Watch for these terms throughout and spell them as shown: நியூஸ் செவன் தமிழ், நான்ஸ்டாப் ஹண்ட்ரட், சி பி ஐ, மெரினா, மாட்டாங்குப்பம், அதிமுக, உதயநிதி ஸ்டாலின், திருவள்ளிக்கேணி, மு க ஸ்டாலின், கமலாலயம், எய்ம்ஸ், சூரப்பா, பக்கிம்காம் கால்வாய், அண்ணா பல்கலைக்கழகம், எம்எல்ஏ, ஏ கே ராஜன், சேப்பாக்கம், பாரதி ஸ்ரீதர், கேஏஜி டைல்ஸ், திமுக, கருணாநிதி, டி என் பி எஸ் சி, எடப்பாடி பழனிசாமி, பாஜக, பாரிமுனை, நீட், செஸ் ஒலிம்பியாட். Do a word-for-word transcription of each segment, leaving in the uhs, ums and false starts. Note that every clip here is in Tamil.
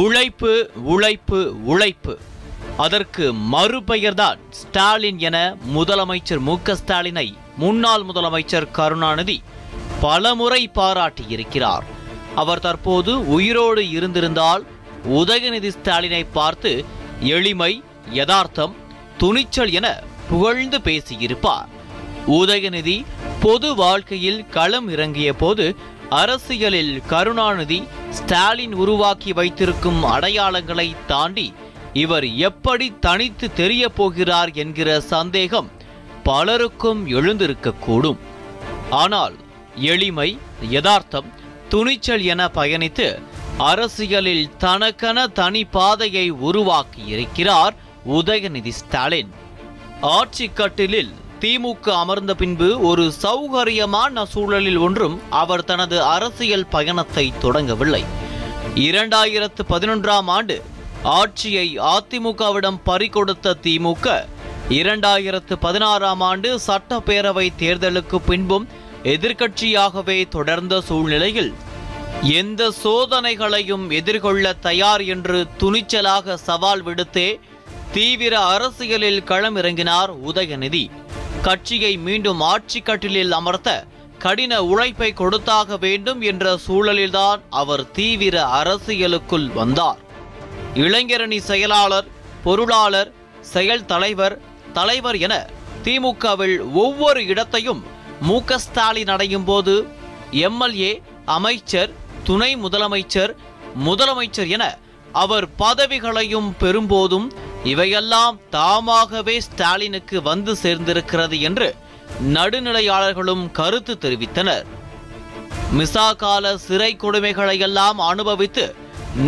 உழைப்பு உழைப்பு உழைப்பு, அதற்கு மறுபெயர்தான் ஸ்டாலின் என முதலமைச்சர் மு க ஸ்டாலினை முன்னாள் முதலமைச்சர் கருணாநிதி பலமுறை பாராட்டியிருக்கிறார். அவர் தற்போது உயிரோடு இருந்திருந்தால் உதயநிதி ஸ்டாலினை பார்த்து எளிமை, யதார்த்தம், துணிச்சல் என புகழ்ந்து பேசியிருப்பார். உதயநிதி பொது வாழ்க்கையில் களம் இறங்கிய போது அரசியலில் கருணாநிதி ஸ்டாலின் உருவாக்கி வைத்திருக்கும் அடையாளங்களை தாண்டி இவர் எப்படி தனித்து தெரிய போகிறார் என்கிற சந்தேகம் பலருக்கும் எழுந்திருக்கக்கூடும். ஆனால் எளிமை, யதார்த்தம், துணிச்சல் என பயணித்து அரசியலில் தனக்கென தனி பாதையை உருவாக்கி இருக்கிறார் உதயநிதி ஸ்டாலின். ஆட்சி கட்டிலில் திமுக அமர்ந்த பின்பு ஒரு சௌகரியமான சூழலில் ஒன்றும் அவர் தனது அரசியல் பயணத்தை தொடங்கவில்லை. இரண்டாயிரத்து பதினொன்றாம் ஆண்டு ஆட்சியை அதிமுகவிடம் பறிகொடுத்த திமுக இரண்டாயிரத்து பதினாறாம் ஆண்டு சட்டப்பேரவை தேர்தலுக்கு பின்பும் எதிர்க்கட்சியாகவே தொடர்ந்த சூழ்நிலையில் எந்த சோதனைகளையும் எதிர்கொள்ள தயார் என்று துணிச்சலாக சவால் விடுத்தே தீவிர அரசியலில் களமிறங்கினார் உதயநிதி. கட்சியை மீண்டும் ஆட்சி கட்டிலில் அமர்த்த கடின உழைப்பை கொடுத்தாக வேண்டும் என்ற சூழலில்தான் அவர் தீவிர அரசியலுக்குள் வந்தார். இளைஞரணி செயலாளர், பொருளாளர், செயல் தலைவர், தலைவர் என திமுகவில் ஒவ்வொரு இடத்தையும் மு க ஸ்டாலின் அடையும் போது எம்எல்ஏ, அமைச்சர், துணை முதலமைச்சர், முதலமைச்சர் என அவர் பதவிகளையும் பெறும்போதும் இவையெல்லாம் தாமாகவே ஸ்டாலினுக்கு வந்து சேர்ந்திருக்கிறது என்று நடுநிலையாளர்களும் கருத்து தெரிவித்தனர். மிசா கால சிறை கொடுமைகளையெல்லாம் அனுபவித்து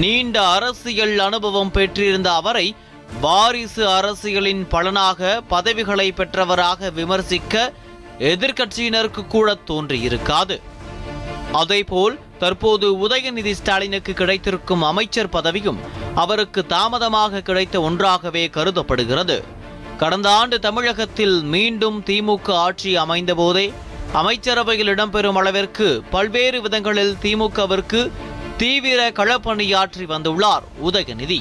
நீண்ட அரசியல் அனுபவம் பெற்றிருந்த அவரை வாரிசு அரசியலின் பலனாக பதவிகளை பெற்றவராக விமர்சிக்க எதிர்கட்சியினருக்கு கூட தோன்றியிருக்காது. அதேபோல் தற்போது உதயநிதி ஸ்டாலினுக்கு கிடைத்திருக்கும் அமைச்சர் பதவியும் அவருக்கு தாமதமாக கிடைத்த ஒன்றாகவே கருதப்படுகிறது. கடந்த ஆண்டு தமிழகத்தில் மீண்டும் திமுக ஆட்சி அமைந்த போதே அமைச்சரவையில் இடம்பெறும் அளவிற்கு பல்வேறு விதங்களில் திமுகவிற்கு தீவிர களப்பணியாற்றி வந்துள்ளார் உதயநிதி.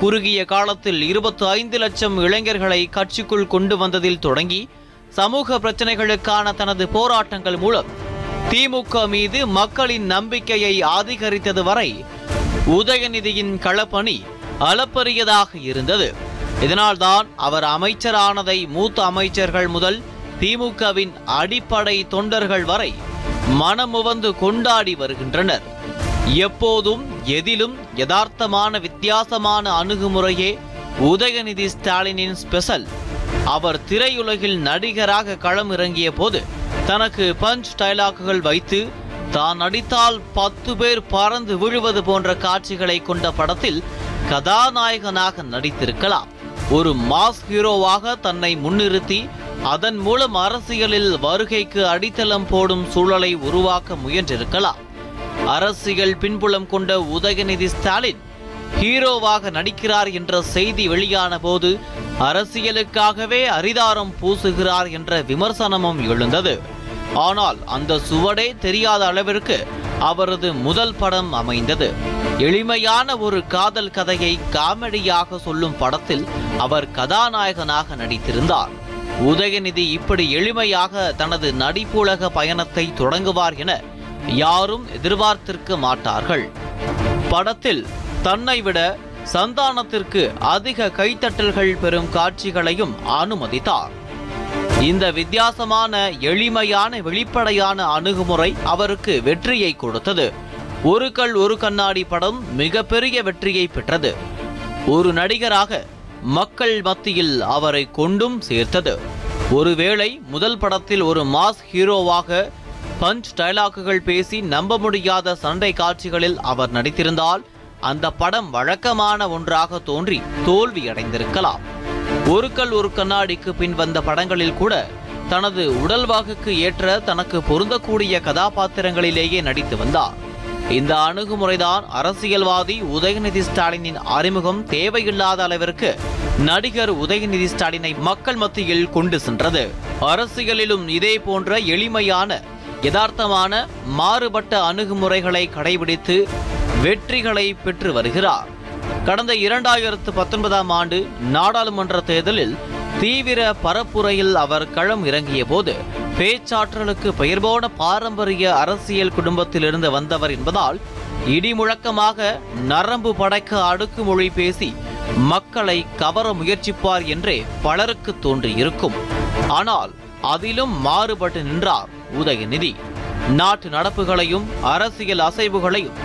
குறுகிய காலத்தில் இருபத்தி ஐந்து லட்சம் இளைஞர்களை கட்சிக்குள் கொண்டு வந்ததில் தொடங்கி சமூக பிரச்சனைகளுக்கான தனது போராட்டங்கள் மூலம் திமுக மீது மக்களின் நம்பிக்கையை அதிகரித்தது வரை உதயநிதியின் களப்பணி அளப்பரியதாக இருந்தது. இதனால்தான் அவர் அமைச்சரானதை மூத்த அமைச்சர்கள் முதல் திமுகவின் அடிப்படை தொண்டர்கள் வரை மனமுவந்து கொண்டாடி வருகின்றனர். எப்போதும் எதிலும் யதார்த்தமான வித்தியாசமான அணுகுமுறையே உதயநிதி ஸ்டாலினின் ஸ்பெஷல். அவர் திரையுலகில் நடிகராக களம் இறங்கிய போது தனக்கு பஞ்ச் டைலாக்குகள் வைத்து தான் நடித்தால் பத்து பேர் பறந்து விழுவது போன்ற காட்சிகளை கொண்ட படத்தில் கதாநாயகனாக நடித்திருக்கலாம். ஒரு மாஸ் ஹீரோவாக தன்னை முன்னிறுத்தி அதன் மூலம் அரசியலில் வருகைக்கு அடித்தளம் போடும் சூழலை உருவாக்க முயன்றிருக்கலாம். அரசியல் பின்புலம் கொண்ட உதயநிதி ஸ்டாலின் ஹீரோவாக நடிக்கிறார் என்ற செய்தி வெளியான போது அரசியலுக்காகவே அரிதாரம் பூசுகிறார் என்ற விமர்சனமும் எழுந்தது. ஆனால் அந்த சுவடே தெரியாத அளவிற்கு அவரது முதல் படம் அமைந்தது. எளிமையான ஒரு காதல் கதையை காமெடியாக சொல்லும் படத்தில் அவர் கதாநாயகனாக நடித்திருந்தார். உதயநிதி இப்படி எளிமையாக தனது நடிப்புலக பயணத்தை தொடங்குவார் என யாரும் எதிர்பார்த்திருக்க மாட்டார்கள். படத்தில் தன்னை விட சந்தானத்திற்கு அதிக கைத்தட்டல்கள் பெறும் காட்சிகளையும் அனுமதித்தார். இந்த வித்தியாசமான எளிமையான வெளிப்படையான அணுகுமுறை அவருக்கு வெற்றியை கொடுத்தது. ஒரு கல் ஒரு கண்ணாடி படம் மிகப்பெரிய வெற்றியை பெற்றது. ஒரு நடிகராக மக்கள் மத்தியில் அவரை கொண்டும் சேர்த்தது. ஒருவேளை முதல் படத்தில் ஒரு மாஸ் ஹீரோவாக பஞ்ச் டைலாக்குகள் பேசி நம்ப முடியாத சண்டை காட்சிகளில் அவர் நடித்திருந்தால் அந்த படம் வழக்கமான ஒன்றாக தோன்றி தோல்வியடைந்திருக்கலாம். ஒரு கல் ஒரு கண்ணாடிக்கு பின் வந்த படங்களில் கூட தனது உடல்வாகுக்கு ஏற்ற தனக்கு பொருந்தக்கூடிய கதாபாத்திரங்களிலேயே நடித்து வந்தார். இந்த அணுகுமுறைதான் அரசியல்வாதி உதயநிதி ஸ்டாலினின் அறிமுகம் தேவையில்லாத அளவிற்கு நடிகர் உதயநிதி ஸ்டாலினை மக்கள் மத்தியில் கொண்டு சென்றது. அரசியலிலும் இதே போன்ற எளிமையான யதார்த்தமான மாறுபட்ட அணுகுமுறைகளை கடைபிடித்து வெற்றிகளை பெற்று வருகிறார். கடந்த இரண்டாயிரத்து பத்தொன்பதாம் ஆண்டு நாடாளுமன்ற தேர்தலில் தீவிர பரப்புரையில் அவர் களம் இறங்கிய போது பேச்சாற்றலுக்கு பெயர் போன பாரம்பரிய அரசியல் குடும்பத்திலிருந்து வந்தவர் என்பதால் இடிமுழக்கமாக நரம்பு படைக்க அடுக்கு மொழி பேசி மக்களை கவர முயற்சிப்பார் என்றே பலருக்கு தோன்றியிருக்கும். ஆனால் அதிலும் மாறுபட்டு நின்றார் உதயநிதி. நாட்டு நடப்புகளையும் அரசியல் அசைவுகளையும்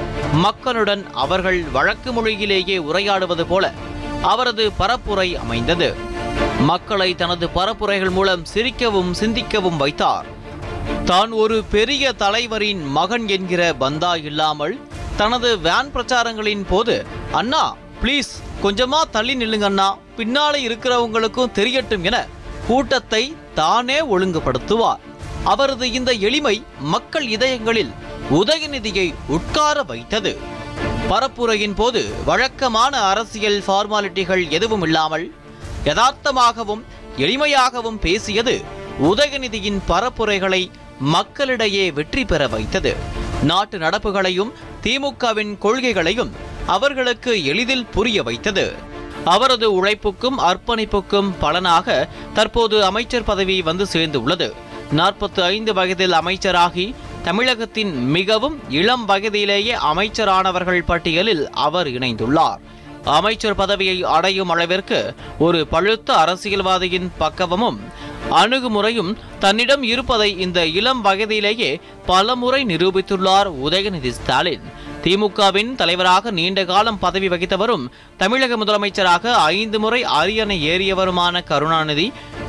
மக்களுடன் அவர்கள் வழக்கு மொழியிலேயே உரையாடுவது போல அவரது பரப்புரை அமைந்தது. மக்களை தனது பரப்புரைகள் மூலம் சிரிக்கவும் சிந்திக்கவும் வைத்தார். தான் ஒரு பெரிய தலைவரின் மகன் என்கிற பந்தா இல்லாமல் தனது வேன் பிரச்சாரங்களின் போது, அண்ணா பிளீஸ் கொஞ்சமா தள்ளி நில்லுங்க அண்ணா, பின்னாலே இருக்கிறவங்களுக்கும் தெரியட்டும் என கூட்டத்தை தானே ஒழுங்குபடுத்துவார். அவரது இந்த எளிமை மக்கள் இதயங்களில் உதயநிதியை உட்கார வைத்தது. பரப்புரையின் போது வழக்கமான அரசியல் ஃபார்மாலிட்டிகள் எதுவும் இல்லாமல் யதார்த்தமாகவும் எளிமையாகவும் பேசியது உதயநிதியின் பரப்புரைகளை மக்களிடையே வெற்றி பெற வைத்தது. நாட்டு நடப்புகளையும் திமுகவின் கொள்கைகளையும் அவர்களுக்கு எளிதில் புரிய வைத்தது. அவரது உழைப்புக்கும் அர்ப்பணிப்புக்கும் பலனாக தற்போது அமைச்சர் பதவி வந்து சேர்ந்துள்ளது. நாற்பத்தி ஐந்து வயதில் அமைச்சராகி தமிழகத்தின் மிகவும் இளம் வயதிலேயே அமைச்சரானவர்கள் பட்டியலில் அவர் இணைந்துள்ளார். அமைச்சர் பதவியை அடையும் அளவிற்கு ஒரு பழுத்த அரசியல்வாதியின் பக்கவமும் அணுகுமுறையும் தன்னிடம் இருப்பதை இந்த இளம் வயதிலேயே பலமுறை நிரூபித்துள்ளார் உதயநிதி ஸ்டாலின். திமுகவின் தலைவராக நீண்ட காலம் பதவி வகித்தவரும் தமிழக முதலமைச்சராக ஐந்து முறை அரியணை ஏறியவருமான கருணாநிதி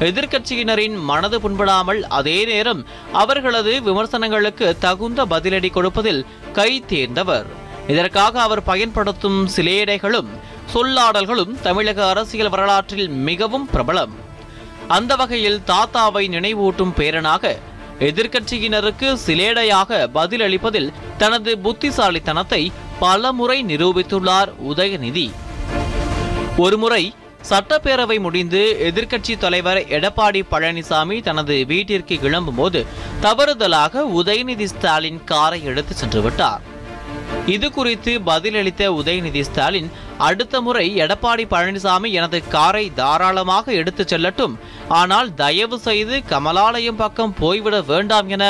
எதிர்க்கட்சியினரின் மனது புண்படாமல் அதே நேரம் அவர்களது விமர்சனங்களுக்கு தகுந்த பதிலடி கொடுப்பதில் கை தேர்ந்தவர். இதற்காக அவர் பயன்படுத்தும் சிலேடைகளும் சொல்லாடல்களும் தமிழக அரசியல் வரலாற்றில் மிகவும் பிரபலம். அந்த வகையில் தாத்தாவை நினைவூட்டும் பேரனாக எதிர்க்கட்சியினருக்கு சிலேடையாக பதிலளிப்பதில் தனது புத்திசாலித்தனத்தை பல முறை நிரூபித்துள்ளார் உதயநிதி. ஒருமுறை சட்டப்பேரவை முடிந்து எதிர்க்கட்சி தலைவர் எடப்பாடி பழனிசாமி தனது வீட்டிற்கு கிளம்பும் போது தவறுதலாக உதயநிதி ஸ்டாலின் காரை எடுத்து சென்று விட்டார். இது குறித்து பதிலளித்த உதயநிதி ஸ்டாலின், அடுத்த முறை எடப்பாடி பழனிசாமி எனது காரை தாராளமாக எடுத்து செல்லட்டும், ஆனால் தயவு செய்து கமலாலயம் பக்கம் போய்விட வேண்டாம் என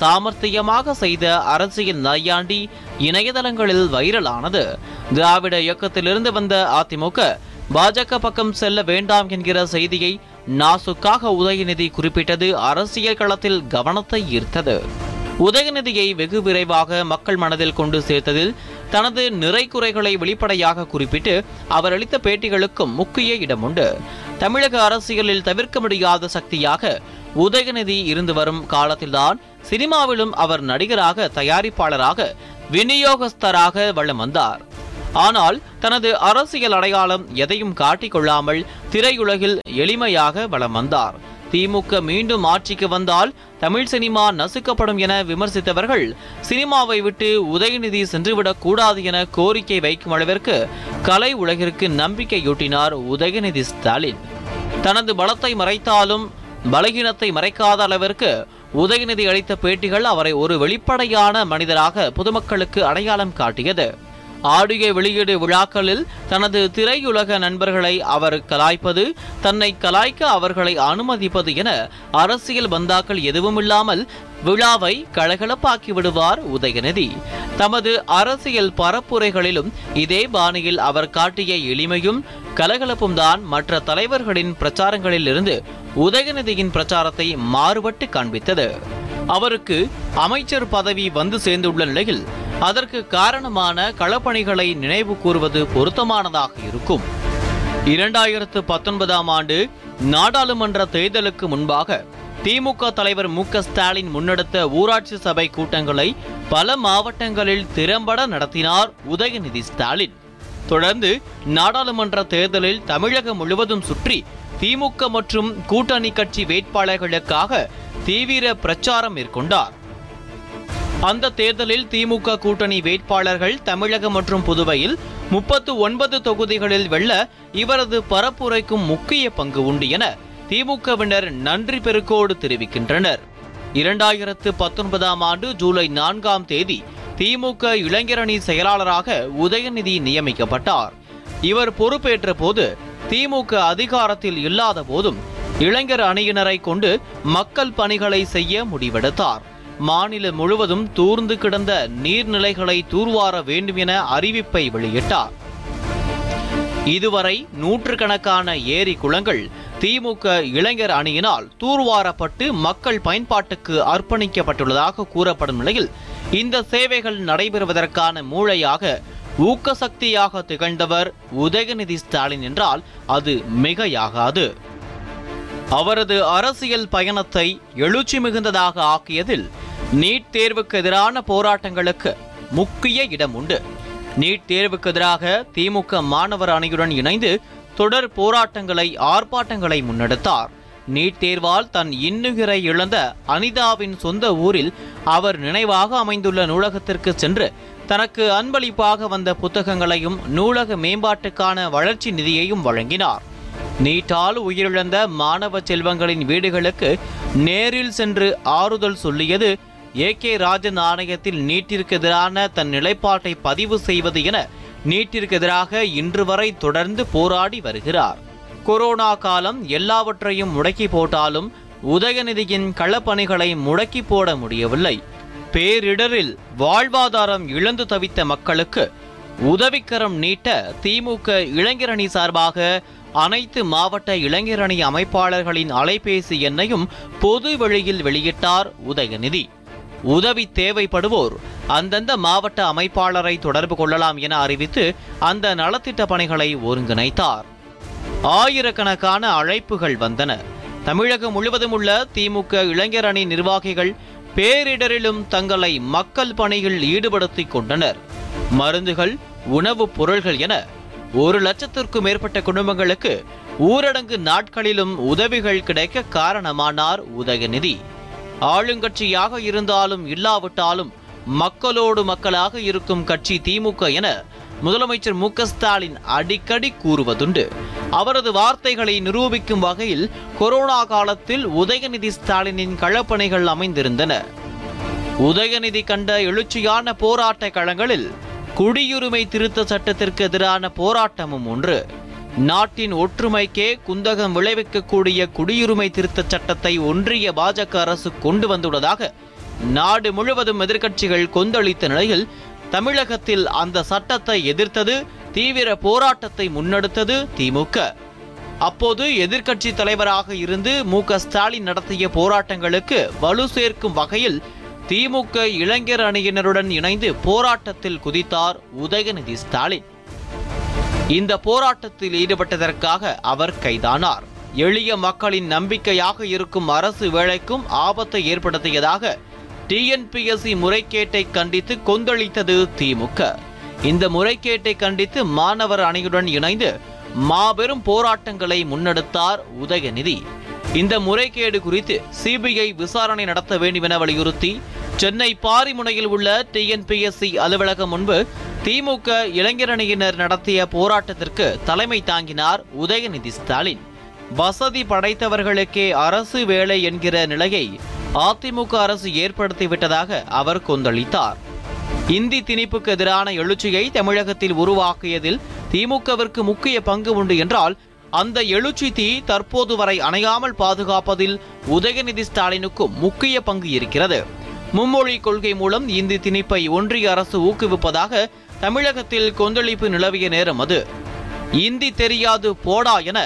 சாமர்த்தியமாக செய்த அரசியல் நையாண்டி இணையதளங்களில் வைரலானது. திராவிட இயக்கத்திலிருந்து வந்த அதிமுக பாஜக பக்கம் செல்ல வேண்டாம் என்கிற செய்தியை நாசுக்காக உதயநிதி குறிப்பிட்டது அரசியல் களத்தில் கவனத்தை ஈர்த்தது. உதயநிதியை வெகு விரைவாக மக்கள் மனதில் கொண்டு சேர்த்ததில் தனது நிறை குறைகளை வெளிப்படையாக குறிப்பிட்டு அவர் அளித்த பேட்டிகளுக்கும் முக்கிய இடம் உண்டு. தமிழக அரசியலில் தவிர்க்க முடியாத சக்தியாக உதயநிதி இருந்து வரும் காலத்தில்தான் சினிமாவிலும் அவர் நடிகராக, தயாரிப்பாளராக, விநியோகஸ்தராக வலம் வந்தார். ஆனால் தனது அரசியல் அடையாளம் எதையும் காட்டிக்கொள்ளாமல் திரையுலகில் எளிமையாக வலம் வந்தார். திமுக மீண்டும் ஆட்சிக்கு வந்தால் தமிழ் சினிமா நசுக்கப்படும் என விமர்சித்தவர்கள் சினிமாவை விட்டு உதயநிதி சென்றுவிடக் கூடாது என கோரிக்கை வைக்கும் அளவிற்கு கலை உலகிற்கு நம்பிக்கையூட்டினார் உதயநிதி ஸ்டாலின். தனது பலத்தை மறைத்தாலும் பலகீனத்தை மறைக்காத அளவிற்கு உதயநிதி அளித்த பேட்டிகள் அவரை ஒரு வெளிப்படையான மனிதராக பொதுமக்களுக்கு அடையாளம் காட்டியது. ஆடிய வெளியீடு விழாக்களில் தனது திரையுலக நண்பர்களை அவர் கலாய்ப்பது, தன்னை கலாய்க்க அவர்களை அனுமதிப்பது என அரசியல் பந்தாக்கள் எதுவும் இல்லாமல் விழாவை கலகலப்பாக்கி விடுவார் உதயநிதி. தமது அரசியல் பரப்புரைகளிலும் இதே பாணியில் அவர் காட்டிய எளிமையும் கலகலப்பும் தான் மற்ற தலைவர்களின் பிரச்சாரங்களில் இருந்து உதயநிதியின் பிரச்சாரத்தை மாறுபட்டு காண்பித்தது. அவருக்கு அமைச்சர் பதவி வந்து சேர்ந்துள்ள நிலையில் அதற்கு காரணமான களப்பணிகளை நினைவு கூர்வது பொருத்தமானதாக இருக்கும். இரண்டாயிரத்து பத்தொன்பதாம் ஆண்டு நாடாளுமன்ற தேர்தலுக்கு முன்பாக திமுக தலைவர் மு க ஸ்டாலின் முன்னெடுத்த ஊராட்சி சபை கூட்டங்களை பல மாவட்டங்களில் திறம்பட நடத்தினார் உதயநிதி ஸ்டாலின். தொடர்ந்து நாடாளுமன்ற தேர்தலில் தமிழகம் முழுவதும் சுற்றி திமுக மற்றும் கூட்டணி கட்சி வேட்பாளர்களுக்காக தீவிர பிரச்சாரம் மேற்கொண்டார். அந்த தேர்தலில் திமுக கூட்டணி வேட்பாளர்கள் தமிழகம் மற்றும் புதுவையில் முப்பத்து ஒன்பது தொகுதிகளில் வெல்ல இவரது பரப்புரைக்கும் முக்கிய பங்கு உண்டு என திமுகவினர் நன்றி பெருக்கோடு தெரிவிக்கின்றனர். இரண்டாயிரத்து பத்தொன்பதாம் ஆண்டு ஜூலை நான்காம் தேதி திமுக இளைஞரணி செயலாளராக உதயநிதி நியமிக்கப்பட்டார். இவர் பொறுப்பேற்ற போது திமுக அதிகாரத்தில் இல்லாத போதும் இளைஞர் அணியினரை கொண்டு மக்கள் பணிகளை செய்ய முடிவெடுத்தார். மாநிலம் முழுவதும் தூர்ந்து கிடந்த நீர்நிலைகளை தூர்வார வேண்டும் என அறிவிப்பை வெளியிட்டார். இதுவரை நூற்றுக்கணக்கான ஏரி குளங்கள் திமுக இளைஞர் அணியினால் தூர்வாரப்பட்டு மக்கள் பயன்பாட்டுக்கு அர்ப்பணிக்கப்பட்டுள்ளதாக கூறப்படும் நிலையில், இந்த சேவைகள் நடைபெறுவதற்கான மூளையாக ஊக்க சக்தியாக திகழ்ந்தவர் உதயநிதி ஸ்டாலின் என்றால் அது மிகையாகாது. அவரது அரசியல் பயணத்தை எழுச்சி மிகுந்ததாக ஆக்கியதில் நீட் தேர்வுக்கு எதிரான போராட்டங்களுக்கு முக்கிய இடம் உண்டு. நீட் தேர்வுக்கு எதிராக திமுக மாணவர் அணியுடன் இணைந்து தொடர் போராட்டங்களை ஆர்ப்பாட்டங்களை முன்னெடுத்தார். நீட் தேர்வால் தன் இன்னுயிரை இழந்த அனிதாவின் சொந்த ஊரில் அவர் நினைவாக அமைந்துள்ள நூலகத்திற்கு சென்று தனக்கு அன்பளிப்பாக வந்த புத்தகங்களையும் நூலக மேம்பாட்டுக்கான வளர்ச்சி நிதியையும் வழங்கினார். நீட்டால் உயிரிழந்த மாணவ செல்வங்களின் வீடுகளுக்கு நேரில் சென்று ஆறுதல் சொல்லியது, ஏ கே ராஜன் ஆணையத்தில் நீட்டிற்கு எதிரான தன் நிலைப்பாட்டை பதிவு செய்வது என நீட்டிற்கு எதிராக இன்று வரை தொடர்ந்து போராடி வருகிறார். கொரோனா காலம் எல்லாவற்றையும் முடக்கி போட்டாலும் உதயநிதியின் களப்பணிகளை முடக்கி போட முடியவில்லை. பேரிடரில் வாழ்வாதாரம் இழந்து தவித்த மக்களுக்கு உதவிக்கரம் நீட்ட திமுக இளைஞரணி சார்பாக அனைத்து மாவட்ட இளைஞரணி அமைப்பாளர்களின் அலைபேசி எண்ணையும் பொது வெளியில் வெளியிட்டார் உதயநிதி. உதவி தேவைப்படுவோர் அந்தந்த மாவட்ட அமைப்பாளரை தொடர்பு கொள்ளலாம் என அறிவித்து அந்த நலத்திட்ட பணிகளை ஒருங்கிணைத்தார். ஆயிரக்கணக்கான அழைப்புகள் வந்தன. தமிழகம் முழுவதும் உள்ள திமுக இளைஞரணி நிர்வாகிகள் பேரிடரிலும் தங்களை மக்கள் பணியில் ஈடுபடுத்திக் கொண்டனர். மருந்துகள், உணவுப் பொருள்கள் என ஒரு லட்சத்திற்கும் மேற்பட்ட குடும்பங்களுக்கு ஊரடங்கு நாட்களிலும் உதவிகள் கிடைக்க காரணமானார் உதயநிதி. ஆளுங்கட்சியாக இருந்தாலும் இல்லாவிட்டாலும் மக்களோடு மக்களாக இருக்கும் கட்சி திமுக என முதலமைச்சர் மு க ஸ்டாலின் அடிக்கடி கூறுவதுண்டு. அவரது வார்த்தைகளை நிரூபிக்கும் வகையில் கொரோனா காலத்தில் உதயநிதி ஸ்டாலினின் களப்பணிகள் அமைந்திருந்தன. உதயநிதி கண்ட எழுச்சியான போராட்ட களங்களில் குடியுரிமை திருத்த சட்டத்திற்கு எதிரான போராட்டமும் ஒன்று. நாட்டின் ஒற்றுமைக்கே குந்தகம் விளைவிக்கக்கூடிய குடியுரிமை திருத்தச் சட்டத்தை ஒன்றிய பாஜக அரசு கொண்டு வந்துள்ளதாக நாடு முழுவதும் எதிர்க்கட்சிகள் கொந்தளித்த நிலையில், தமிழகத்தில் அந்த சட்டத்தை எதிர்த்தது, தீவிர போராட்டத்தை முன்னெடுத்தது திமுக. அப்போது எதிர்க்கட்சி தலைவராக இருந்து மு க ஸ்டாலின் நடத்திய போராட்டங்களுக்கு வலு சேர்க்கும் வகையில் திமுக இளைஞர் அணியினருடன் இணைந்து போராட்டத்தில் குதித்தார் உதயநிதி ஸ்டாலின். இந்த போராட்டத்தில் ஈடுபட்டதற்காக அவர் கைதானார். எளிய மக்களின் நம்பிக்கையாக இருக்கும் அரசு வேலைக்கும் ஆபத்தை ஏற்படுத்தியதாக டி என் பி எஸ் சி முறைகேட்டை கண்டித்து கொந்தளித்தது திமுக. இந்த முறைகேட்டை கண்டித்து மாணவர் அணியுடன் இணைந்து மாபெரும் போராட்டங்களை முன்னெடுத்தார் உதயநிதி. இந்த முறைகேடு குறித்து சி பி ஐ விசாரணை நடத்த வேண்டும் என வலியுறுத்தி சென்னை பாரிமுனையில் உள்ள டி என் பி எஸ் சி அலுவலகம் முன்பு திமுக இளைஞரணியினர் நடத்திய போராட்டத்திற்கு தலைமை தாங்கினார் உதயநிதி ஸ்டாலின். வசதி படைத்தவர்களுக்கே அரசு வேலை என்கிற நிலையை அதிமுக அரசு ஏற்படுத்திவிட்டதாக அவர் கொந்தளித்தார். இந்தி திணிப்புக்கு எதிரான எழுச்சியை தமிழகத்தில் உருவாக்கியதில் திமுகவிற்கு முக்கிய பங்கு உண்டு என்றால், அந்த எழுச்சி தீ தற்போது வரை அணையாமல் பாதுகாப்பதில் உதயநிதி ஸ்டாலினுக்கும் முக்கிய பங்கு இருக்கிறது. மும்மொழி கொள்கை மூலம் இந்தி திணிப்பை ஒன்றிய அரசு ஊக்குவிப்பதாக தமிழகத்தில் கொந்தளிப்பு நிலவிய நேரம் அது. இந்தி தெரியாது போடா என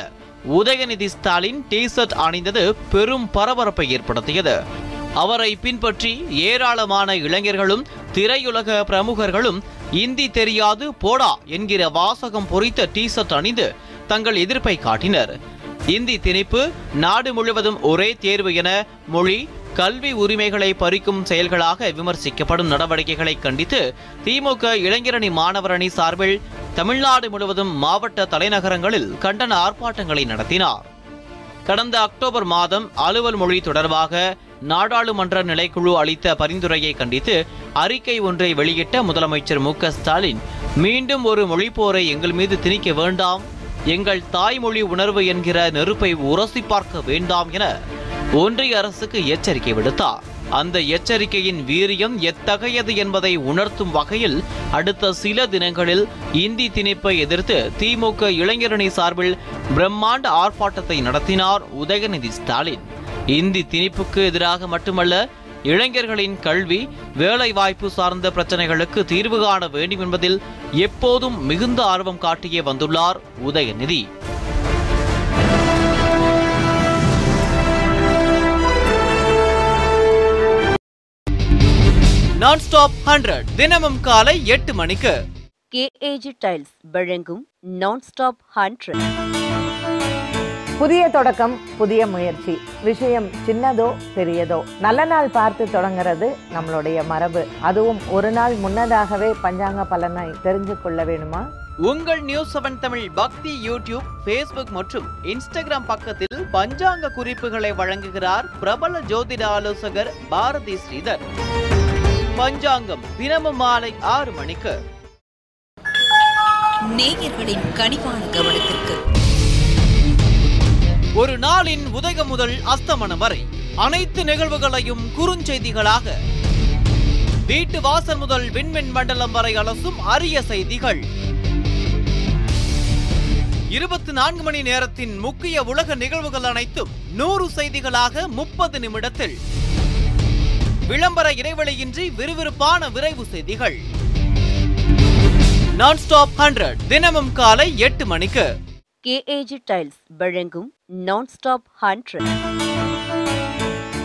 உதயநிதி ஸ்டாலின் டீ-ஷர்ட் அணிந்தது பெரும் பரபரப்பை ஏற்படுத்தியது. அவரை பின்பற்றி ஏராளமான இளைஞர்களும் திரையுலக பிரமுகர்களும் இந்தி தெரியாது போடா என்கிற வாசகம் பொறித்த டீ-ஷர்ட் அணிந்து தங்கள் எதிர்ப்பை காட்டினர். இந்தி திணிப்பு, நாடு முழுவதும் ஒரே தேர்வு என மொழி கல்வி உரிமைகளை பறிக்கும் செயல்களாக விமர்சிக்கப்படும் நடவடிக்கைகளை கண்டித்து திமுக இளைஞரணி மாணவரணி சார்பில் தமிழ்நாடு முழுவதும் மாவட்ட தலைநகரங்களில் கண்டன ஆர்ப்பாட்டங்களை நடத்தினார். கடந்த அக்டோபர் மாதம் அலுவல் மொழி தொடர்பாக நாடாளுமன்ற நிலைக்குழு அளித்த பரிந்துரையை கண்டித்து அறிக்கை ஒன்றை வெளியிட்ட முதலமைச்சர் மு க ஸ்டாலின், மீண்டும் ஒரு மொழி போரை எங்கள் மீது திணிக்க வேண்டாம், எங்கள் தாய்மொழி உணர்வு என்கிற நெருப்பை உரசி பார்க்க வேண்டாம் என ஒன்றிய அரசுக்கு எச்சரிக்கை விடுத்தார். அந்த எச்சரிக்கையின் வீரியம் எத்தகையது என்பதை உணர்த்தும் வகையில் அடுத்த சில தினங்களில் இந்தி திணிப்பை எதிர்த்து திமுக இளைஞரணி சார்பில் பிரம்மாண்ட ஆர்ப்பாட்டத்தை நடத்தினார் உதயநிதி ஸ்டாலின். இந்தி திணிப்புக்கு எதிராக மட்டுமல்ல, இளைஞர்களின் கல்வி, வேலைவாய்ப்பு சார்ந்த பிரச்சனைகளுக்கு தீர்வு காண வேண்டும் என்பதில் எப்போதும் மிகுந்த ஆர்வம் காட்டியே வந்துள்ளார் உதயநிதி. நான்ஸ்டாப் ஹண்ட்ரட் தினமும் காலை எட்டு மணிக்கு கேஏஜி டைல்ஸ் வழங்கும் நான்ஸ்டாப் ஹண்ட்ரட். புதிய தொடக்கம், புதிய முயற்சி. விஷயம் சின்னதோ பெரியதோ நல்ல நாள் பார்த்து தொடங்கிறது நம்மளுடைய மரபு. அதுவும் ஒரு நாள் முன்னதாகவே பஞ்சாங்க பலனை தெரிஞ்சு கொள்ள வேணுமா? உங்கள் நியூஸ் செவன் தமிழ் பக்தி யூடியூப், பேஸ்புக் மற்றும் இன்ஸ்டாகிராம் பக்கத்தில் பஞ்சாங்க குறிப்புகளை வழங்குகிறார் பிரபல ஜோதிட ஆலோசகர் பாரதி ஸ்ரீதர். பஞ்சாங்கம் தினமும் மாலை ஆறு மணிக்கு. நேயர்களின் கனிவான கவனத்திற்கு ஒரு நாளின் உதயம் முதல் அஸ்தமனம் வரை அனைத்து நிகழ்வுகளையும் குறுஞ்செய்திகளாக, வீட்டு வாசல் முதல் விண்வெண் மண்டலம் வரை அலசும் அரிய செய்திகள், இருபத்தி நான்கு மணி நேரத்தின் முக்கிய உலக நிகழ்வுகள் அனைத்தும் நூறு செய்திகளாக முப்பது நிமிடத்தில், விளம்பர இடைவெளியின்றி விறுவிறுப்பான விரைவு செய்திகள். நான்ஸ்டாப் ஹண்ட்ரட் தினமும் காலை எட்டு மணிக்கு கேஏஜி டைல்ஸ் வழங்கும் நான்ஸ்டாப் ஹண்ட்ரட்.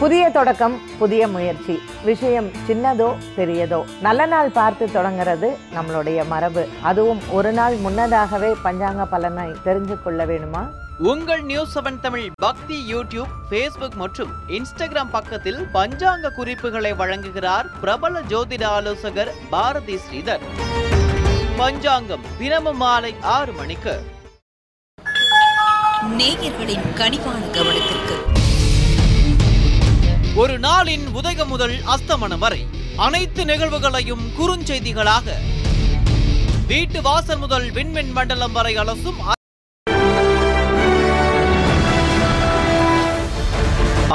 புதிய தொடக்கம், புதிய முயற்சி. விஷயம் சின்னதோ பெரியதோ நல்ல நாள் பார்த்து தொடங்கிறது நம்மளுடைய மரபு. அதுவும் ஒரு நாள் முன்னதாகவே பஞ்சாங்க பலனை தெரிஞ்சு கொள்ள வேணுமா? உங்கள் நியூஸ் செவன் தமிழ் பக்தி யூடியூப், பேஸ்புக் மற்றும் இன்ஸ்டாகிராம் பக்கத்தில் பஞ்சாங்க குறிப்புகளை வழங்குகிறார் பிரபல ஜோதிட ஆலோசகர் பாரதி ஸ்ரீதர். பஞ்சாங்கம் தினமும் மாலை ஆறு மணிக்கு. நேயர்களின் கனிவான கவனத்திற்கு ஒரு நாளின் உதயம் முதல் அஸ்தமனம் வரை அனைத்து நிகழ்வுகளையும் குறுஞ்செய்திகளாக, வீட்டு வாசல் முதல் விண்வெண் மண்டலம் வரை அலசும்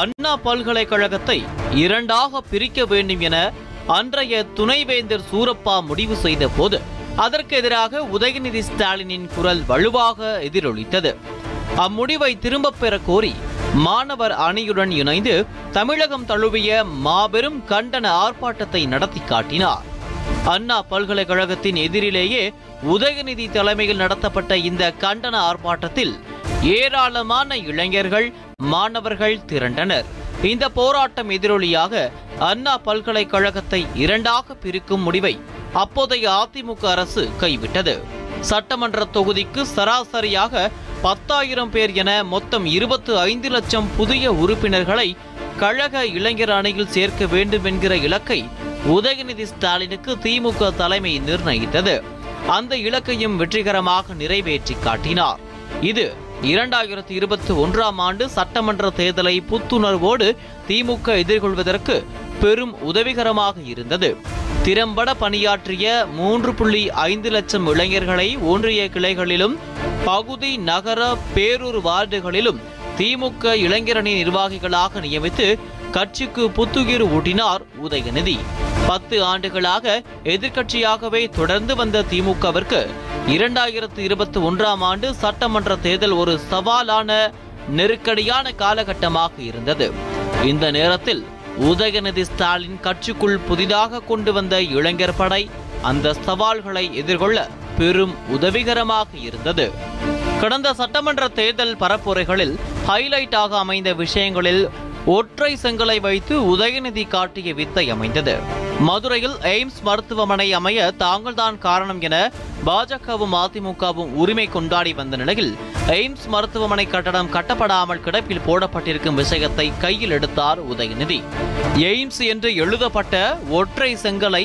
அண்ணா பல்கலைக்கழகத்தை இரண்டாக பிரிக்க வேண்டும் என அன்றைய துணைவேந்தர் சூரப்பா முடிவு செய்த போது அதற்கு எதிராக உதயநிதி ஸ்டாலினின் குரல் வலுவாக எதிரொலித்தது. அம்முடிவை திரும்பப் பெற கோரி மாணவர் அணியுடன் இணைந்து தமிழகம் தழுவிய மாபெரும் கண்டன ஆர்ப்பாட்டத்தை நடத்தி காட்டினார். அண்ணா பல்கலைக்கழகத்தின் எதிரிலேயே உதயநிதி தலைமையில் நடத்தப்பட்ட இந்த கண்டன ஆர்ப்பாட்டத்தில் ஏராளமான இளைஞர்கள், மாணவர்கள் திரண்டனர். இந்த போராட்டம் எதிரொலியாக அண்ணா பல்கலைக்கழகத்தை இரண்டாக பிரிக்கும் முடிவை அப்போதைய அதிமுக அரசு கைவிட்டது. சட்டமன்ற தொகுதிக்கு சராசரியாக பத்தாயிரம் பேர் என மொத்தம் இருபத்தி ஐந்து லட்சம் புதிய உறுப்பினர்களை கழக இளைஞர் அணியில் சேர்க்க வேண்டும் என்கிற இலக்கை உதயநிதி ஸ்டாலினுக்கு திமுக தலைமை நிர்ணயித்தது. அந்த இலக்கையும் வெற்றிகரமாக நிறைவேற்றி காட்டினார். இது இரண்டாயிரத்தி இருபத்தி ஒன்றாம் ஆண்டு சட்டமன்ற தேர்தலை புத்துணர்வோடு திமுக எதிர்கொள்வதற்கு பெரும் உதவிகரமாக இருந்தது. திறம்பட பணியாற்றிய மூன்று புள்ளி ஐந்து லட்சம் இளைஞர்களை ஒன்றிய கிளைகளிலும் பகுதி, நகர, பேரூர் வார்டுகளிலும் திமுக இளைஞரணி நிர்வாகிகளாக நியமித்து கட்சிக்கு புத்துயிர் ஊட்டினார் உதயநிதி. பத்து ஆண்டுகளாக எதிர்க்கட்சியாகவே தொடர்ந்து வந்த திமுகவிற்கு இரண்டாயிரத்தி இருபத்தி ஒன்றாம் ஆண்டு சட்டமன்ற தேர்தல் ஒரு சவாலான, நெருக்கடியான காலகட்டமாக இருந்தது. இந்த நேரத்தில் உதயநிதி ஸ்டாலின் கட்சிக்குள் புதிதாக கொண்டு வந்த இளைஞர் படை அந்த சவால்களை எதிர்கொள்ள பெரும் உதவிகரமாக இருந்தது. கடந்த சட்டமன்ற தேர்தல் பரப்புரைகளில் ஹைலைட்டாக அமைந்த விஷயங்களில் ஒற்றை செங்கலை வைத்து உதயநிதி காட்டிய வித்தை அமைந்தது. மதுரையில் எய்ம்ஸ் மருத்துவமனை அமைய தாங்கள் தான் காரணம் என பாஜகவும் அதிமுகவும் உரிமை கொண்டாடி வந்த நிலையில் எய்ம்ஸ் மருத்துவமனை கட்டடம் கட்டப்படாமல் கிடப்பில் போடப்பட்டிருக்கும் விஷயத்தை கையில் எடுத்தார் உதயநிதி. எய்ம்ஸ் என்று எழுதப்பட்ட ஒற்றை செங்கலை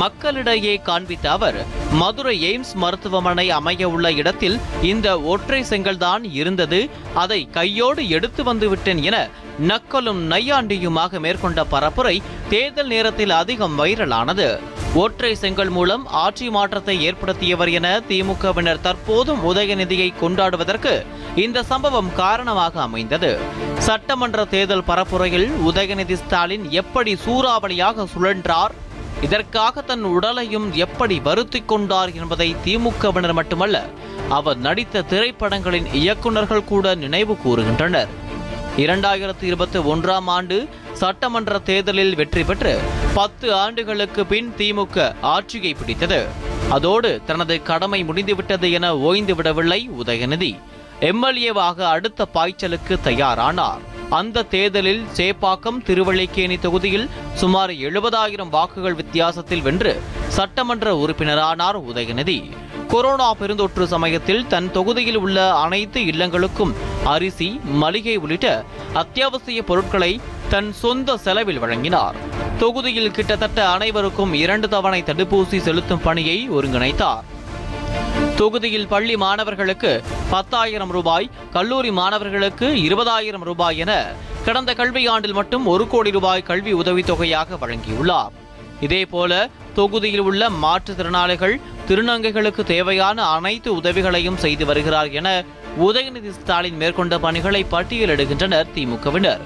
மக்களிடையே காண்பித்த அவர், மதுரை எய்ம்ஸ் மருத்துவமனை அமைய உள்ள இடத்தில் இந்த ஒற்றை செங்கல் தான் இருந்தது, அதை கையோடு எடுத்து வந்துவிட்டேன் என நக்கலும் நையாண்டியுமாக மேற்கொண்ட பரப்புரை தேர்தல் நேரத்தில் அதிகம் வைரலானது. ஒற்றை செங்கல் மூலம் ஆட்சி மாற்றத்தை ஏற்படுத்தியவர் என திமுகவினர் தற்போதும் உதயநிதியை கொண்டாடுவதற்கு இந்த சம்பவம் காரணமாக அமைந்தது. சட்டமன்ற தேர்தல் பரப்புரையில் உதயநிதி ஸ்டாலின் எப்படி சூறாவளியாக சுழன்றார், இதற்காக தன் உடலையும் எப்படி வருத்திக் கொண்டார் என்பதை திமுகவினர் மட்டுமல்ல, அவர் நடித்த திரைப்படங்களின் இயக்குநர்கள் கூட நினைவு கூறுகின்றனர். இரண்டாயிரத்தி இருபத்தி ஒன்றாம் ஆண்டு சட்டமன்ற தேர்தலில் வெற்றி பெற்று பத்து ஆண்டுகளுக்கு பின் திமுக ஆட்சியை பிடித்தது. அதோடு தனது கடமை முடிந்துவிட்டது என ஓய்ந்துவிடவில்லை உதயநிதி. எம்எல்ஏவாக அடுத்த பாய்ச்சலுக்கு தயாரானார். அந்த தேர்தலில் சேப்பாக்கம் திருவள்ளிக்கேணி தொகுதியில் சுமார் எழுபதாயிரம் வாக்குகள் வித்தியாசத்தில் வென்று சட்டமன்ற உறுப்பினரானார் உதயநிதி. கொரோனா பெருந்தொற்று சமயத்தில் தன் தொகுதியில் உள்ள அனைத்து இல்லங்களுக்கும் அரிசி, மளிகை உள்ளிட்ட அத்தியாவசிய பொருட்களை தன் சொந்த செலவில் வழங்கினார். தொகுதியில் கிட்டத்தட்ட அனைவருக்கும் இரண்டு தவணை தடுப்பூசி செலுத்தும் பணியை ஒருங்கிணைத்தார். தொகுதியில் பள்ளி மாணவர்களுக்கு பத்தாயிரம் ரூபாய், கல்லூரி மாணவர்களுக்கு இருபதாயிரம் ரூபாய் என கடந்த கல்வியாண்டில் மட்டும் ஒரு கோடி ரூபாய் கல்வி உதவித்தொகையாக வழங்கியுள்ளார். இதேபோல தொகுதியில் உள்ள மாற்றுத்திறனாளிகள், திருநங்கைகளுக்கு தேவையான அனைத்து உதவிகளையும் செய்து வருகிறார் என உதயநிதி ஸ்டாலின் மேற்கொண்ட பணிகளை பட்டியலிடுகின்றனர் திமுகவினர்.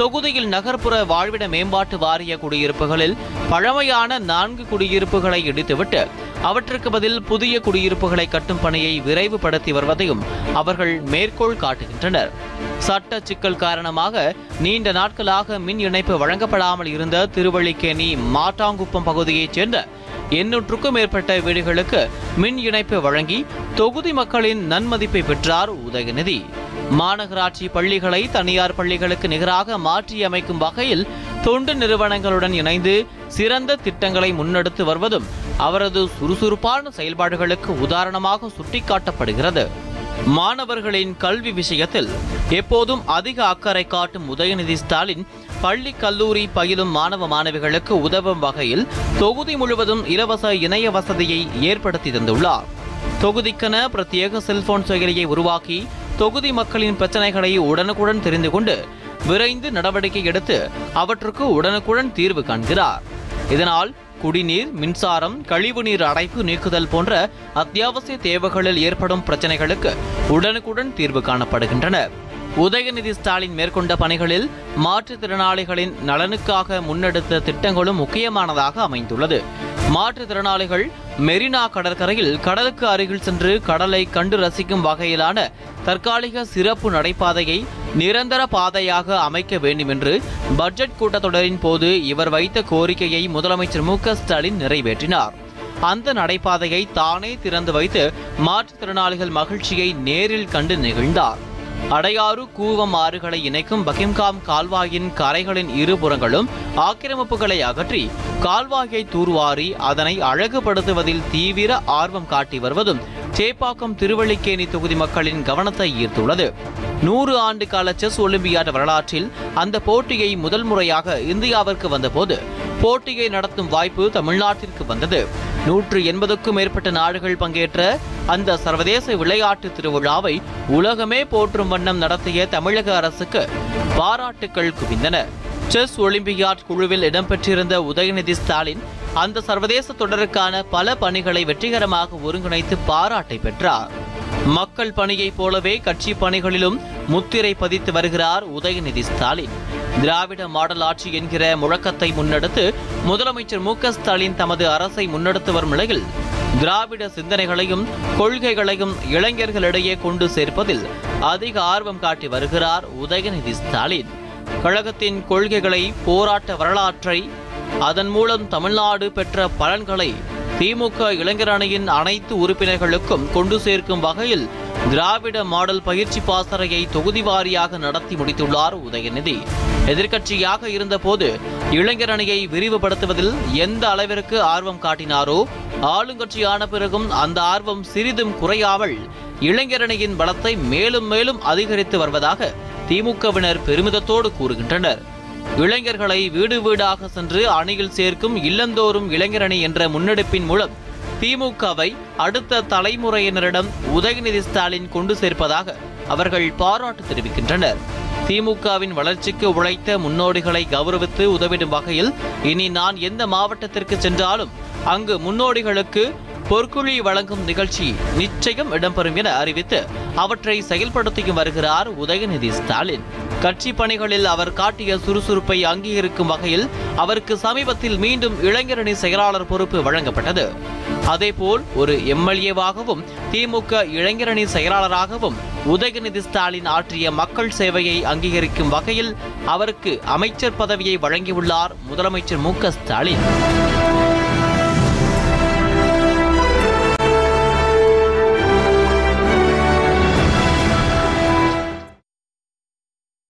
தொகுதியில் நகர்ப்புற வாழ்விட மேம்பாட்டு வாரிய குடியிருப்புகளில் பழமையான நான்கு குடியிருப்புகளை இடித்துவிட்டு அவற்றுக்கு பதில் புதிய குடியிருப்புகளை கட்டும் பணியை விரைவுபடுத்தி வருவதையும் அவர்கள் மேற்கோள் காட்டுகின்றனர். சட்ட சிக்கல் காரணமாக நீண்ட நாட்களாக மின் இணைப்பு வழங்கப்படாமல் இருந்த திருவள்ளிக்கேணி மாட்டாங்குப்பம் பகுதியைச் சேர்ந்த எண்ணூற்றுக்கும் மேற்பட்ட வீடுகளுக்கு மின் இணைப்பு வழங்கி தொகுதி மக்களின் நன்மதிப்பை பெற்றார் உதயநிதி. மாநகராட்சி பள்ளிகளை தனியார் பள்ளிகளுக்கு நிகராக மாற்றி அமைக்கும் வகையில் தொண்டு நிறுவனங்களுடன் இணைந்து சிறந்த திட்டங்களை முன்னெடுத்து வருவதும் அவரது சுறுசுறுப்பான செயல்பாடுகளுக்கு உதாரணமாக சுட்டிக்காட்டப்படுகிறது. மாணவர்களின் கல்வி விஷயத்தில் எப்போதும் அதிக அக்கறை காட்டும் உதயநிதி ஸ்டாலின் பள்ளி கல்லூரி பயிலும் மாணவ மாணவிகளுக்கு உதவும் வகையில் தொகுதி முழுவதும் இலவச இணைய வசதியை ஏற்படுத்தி தந்துள்ளார். தொகுதிக்கென பிரத்யேக செல்போன் செயலியை உருவாக்கி தொகுதி மக்களின் பிரச்சனைகளை உடனுக்குடன் தெரிந்து கொண்டு விரைந்து நடவடிக்கை எடுத்து அவற்றுக்கு உடனுக்குடன் தீர்வு காண்கிறார். இதனால் குடிநீர், மின்சாரம், கழிவுநீர் அடைப்பு நீக்குதல் போன்ற அத்தியாவசிய தேவைகளில் ஏற்படும் பிரச்சனைகளுக்கு உடனுக்குடன் தீர்வு காணப்படுகின்றன. உதயநிதி ஸ்டாலின் மேற்கொண்ட பணிகளில் மாற்றுத்திறனாளிகளின் நலனுக்காக முன்னெடுத்த திட்டங்களும் முக்கியமானதாக அமைந்துள்ளது. மாற்றுத்திறனாளிகள் மெரினா கடற்கரையில் கடலுக்கு அருகில் சென்று கடலை கண்டு ரசிக்கும் வகையிலான தற்காலிக சிறப்பு நடைபாதையை நிரந்தர பாதையாக அமைக்க வேண்டும் என்று பட்ஜெட் கூட்டத்தொடரின் போது இவர் வைத்த கோரிக்கையை முதலமைச்சர் மு க ஸ்டாலின் நிறைவேற்றினார். அந்த நடைபாதையை தானே திறந்து வைத்து மாற்றுத்திறனாளிகள் மகிழ்ச்சியை நேரில் கண்டு நிகழ்ந்தார். அடையாறு, கூவம் ஆறுகளை இணைக்கும் பக்கிம்காம் கால்வாயின் கரைகளின் இருபுறங்களும் ஆக்கிரமிப்புகளை அகற்றி கால்வாயை தூர்வாரி அதனை அழகுபடுத்துவதில் தீவிர ஆர்வம் காட்டி வருவதும் சேப்பாக்கம் திருவள்ளிக்கேணி தொகுதி மக்களின் கவனத்தை ஈர்த்துள்ளது. நூறு ஆண்டு கால செஸ் ஒலிம்பியாட் வரலாற்றில் அந்த போட்டியை முதல் முறையாக இந்தியாவிற்கு வந்தபோது போட்டியை நடத்தும் வாய்ப்பு தமிழ்நாட்டிற்கு வந்தது. நூற்று எண்பதுக்கும் மேற்பட்ட நாடுகள் பங்கேற்ற அந்த சர்வதேச விளையாட்டு திருவிழாவை உலகமே போற்றும் வண்ணம் நடத்திய தமிழக அரசுக்கு பாராட்டுக்கள் குவிந்தன. செஸ் ஒலிம்பியாட் குழுவில் இடம்பெற்றிருந்த உதயநிதி ஸ்டாலின் அந்த சர்வதேச தொடருக்கான பல பணிகளை வெற்றிகரமாக ஒருங்கிணைத்து பாராட்டை பெற்றார். மக்கள் பணியைப் போலவே கட்சி பணிகளிலும் முத்திரை பதித்து வருகிறார் உதயநிதி ஸ்டாலின். திராவிட மாடல் ஆட்சி என்கிற முழக்கத்தை முன்னெடுத்து முதலமைச்சர் மு க ஸ்டாலின் தமது அரசை முன்னெடுத்து வரும் நிலையில் திராவிட சிந்தனைகளையும் கொள்கைகளையும் இளைஞர்களிடையே கொண்டு சேர்ப்பதில் அதிக ஆர்வம் காட்டி வருகிறார் உதயநிதி ஸ்டாலின். கழகத்தின் கொள்கைகளை, போராட்ட வரலாற்றை, அதன் மூலம் தமிழ்நாடு பெற்ற பலன்களை திமுக இளைஞர் அணியின் அனைத்து உறுப்பினர்களுக்கும் கொண்டு சேர்க்கும் வகையில் திராவிட மாடல் பயிற்சி பாசறையை தொகுதி வாரியாக நடத்தி முடித்துள்ளார் உதயநிதி. எதிர்க்கட்சியாக இருந்தபோது இளைஞர் அணியை விரிவுபடுத்துவதில் எந்த அளவிற்கு ஆர்வம் காட்டினாரோ, ஆளுங்கட்சியான பிறகும் அந்த ஆர்வம் சிறிதும் குறையாமல் இளைஞர் அணியின் பலத்தை மேலும் மேலும் அதிகரித்து வருவதாக திமுகவினர் பெருமிதத்தோடு கூறுகின்றனர். இளைஞர்களை வீடு வீடாக சென்று அணியில் சேர்க்கும் இல்லந்தோறும் இளைஞரணி என்ற முன்னெடுப்பின் மூலம் திமுகவை அடுத்த தலைமுறையினரிடம் உதயநிதி ஸ்டாலின் கொண்டு சேர்ப்பதாக அவர்கள் பாராட்டு தெரிவிக்கின்றனர். திமுகவின் வளர்ச்சிக்கு உழைத்த முன்னோடிகளை கௌரவித்து உதவிடும் வகையில் இனி நான் எந்த மாவட்டத்திற்கு சென்றாலும் அங்கு முன்னோடிகளுக்கு பொற்குழி வழங்கும் நிகழ்ச்சி நிச்சயம் இடம்பெறும் என அறிவித்து அவற்றை செயல்படுத்தியும் வருகிறார் உதயநிதி ஸ்டாலின். கட்சி பணிகளில் அவர் காட்டிய சுறுசுறுப்பை அங்கீகரிக்கும் வகையில் அவருக்கு சமீபத்தில் மீண்டும் இளைஞரணி செயலாளர் பொறுப்பு வழங்கப்பட்டது. அதேபோல் ஒரு எம்எல்ஏவாகவும் திமுக இளைஞரணி செயலாளராகவும் உதயநிதி ஸ்டாலின் ஆற்றிய மக்கள் சேவையை அங்கீகரிக்கும் வகையில் அவருக்கு அமைச்சர் பதவியை வழங்கியுள்ளார் முதலமைச்சர் மு க ஸ்டாலின்.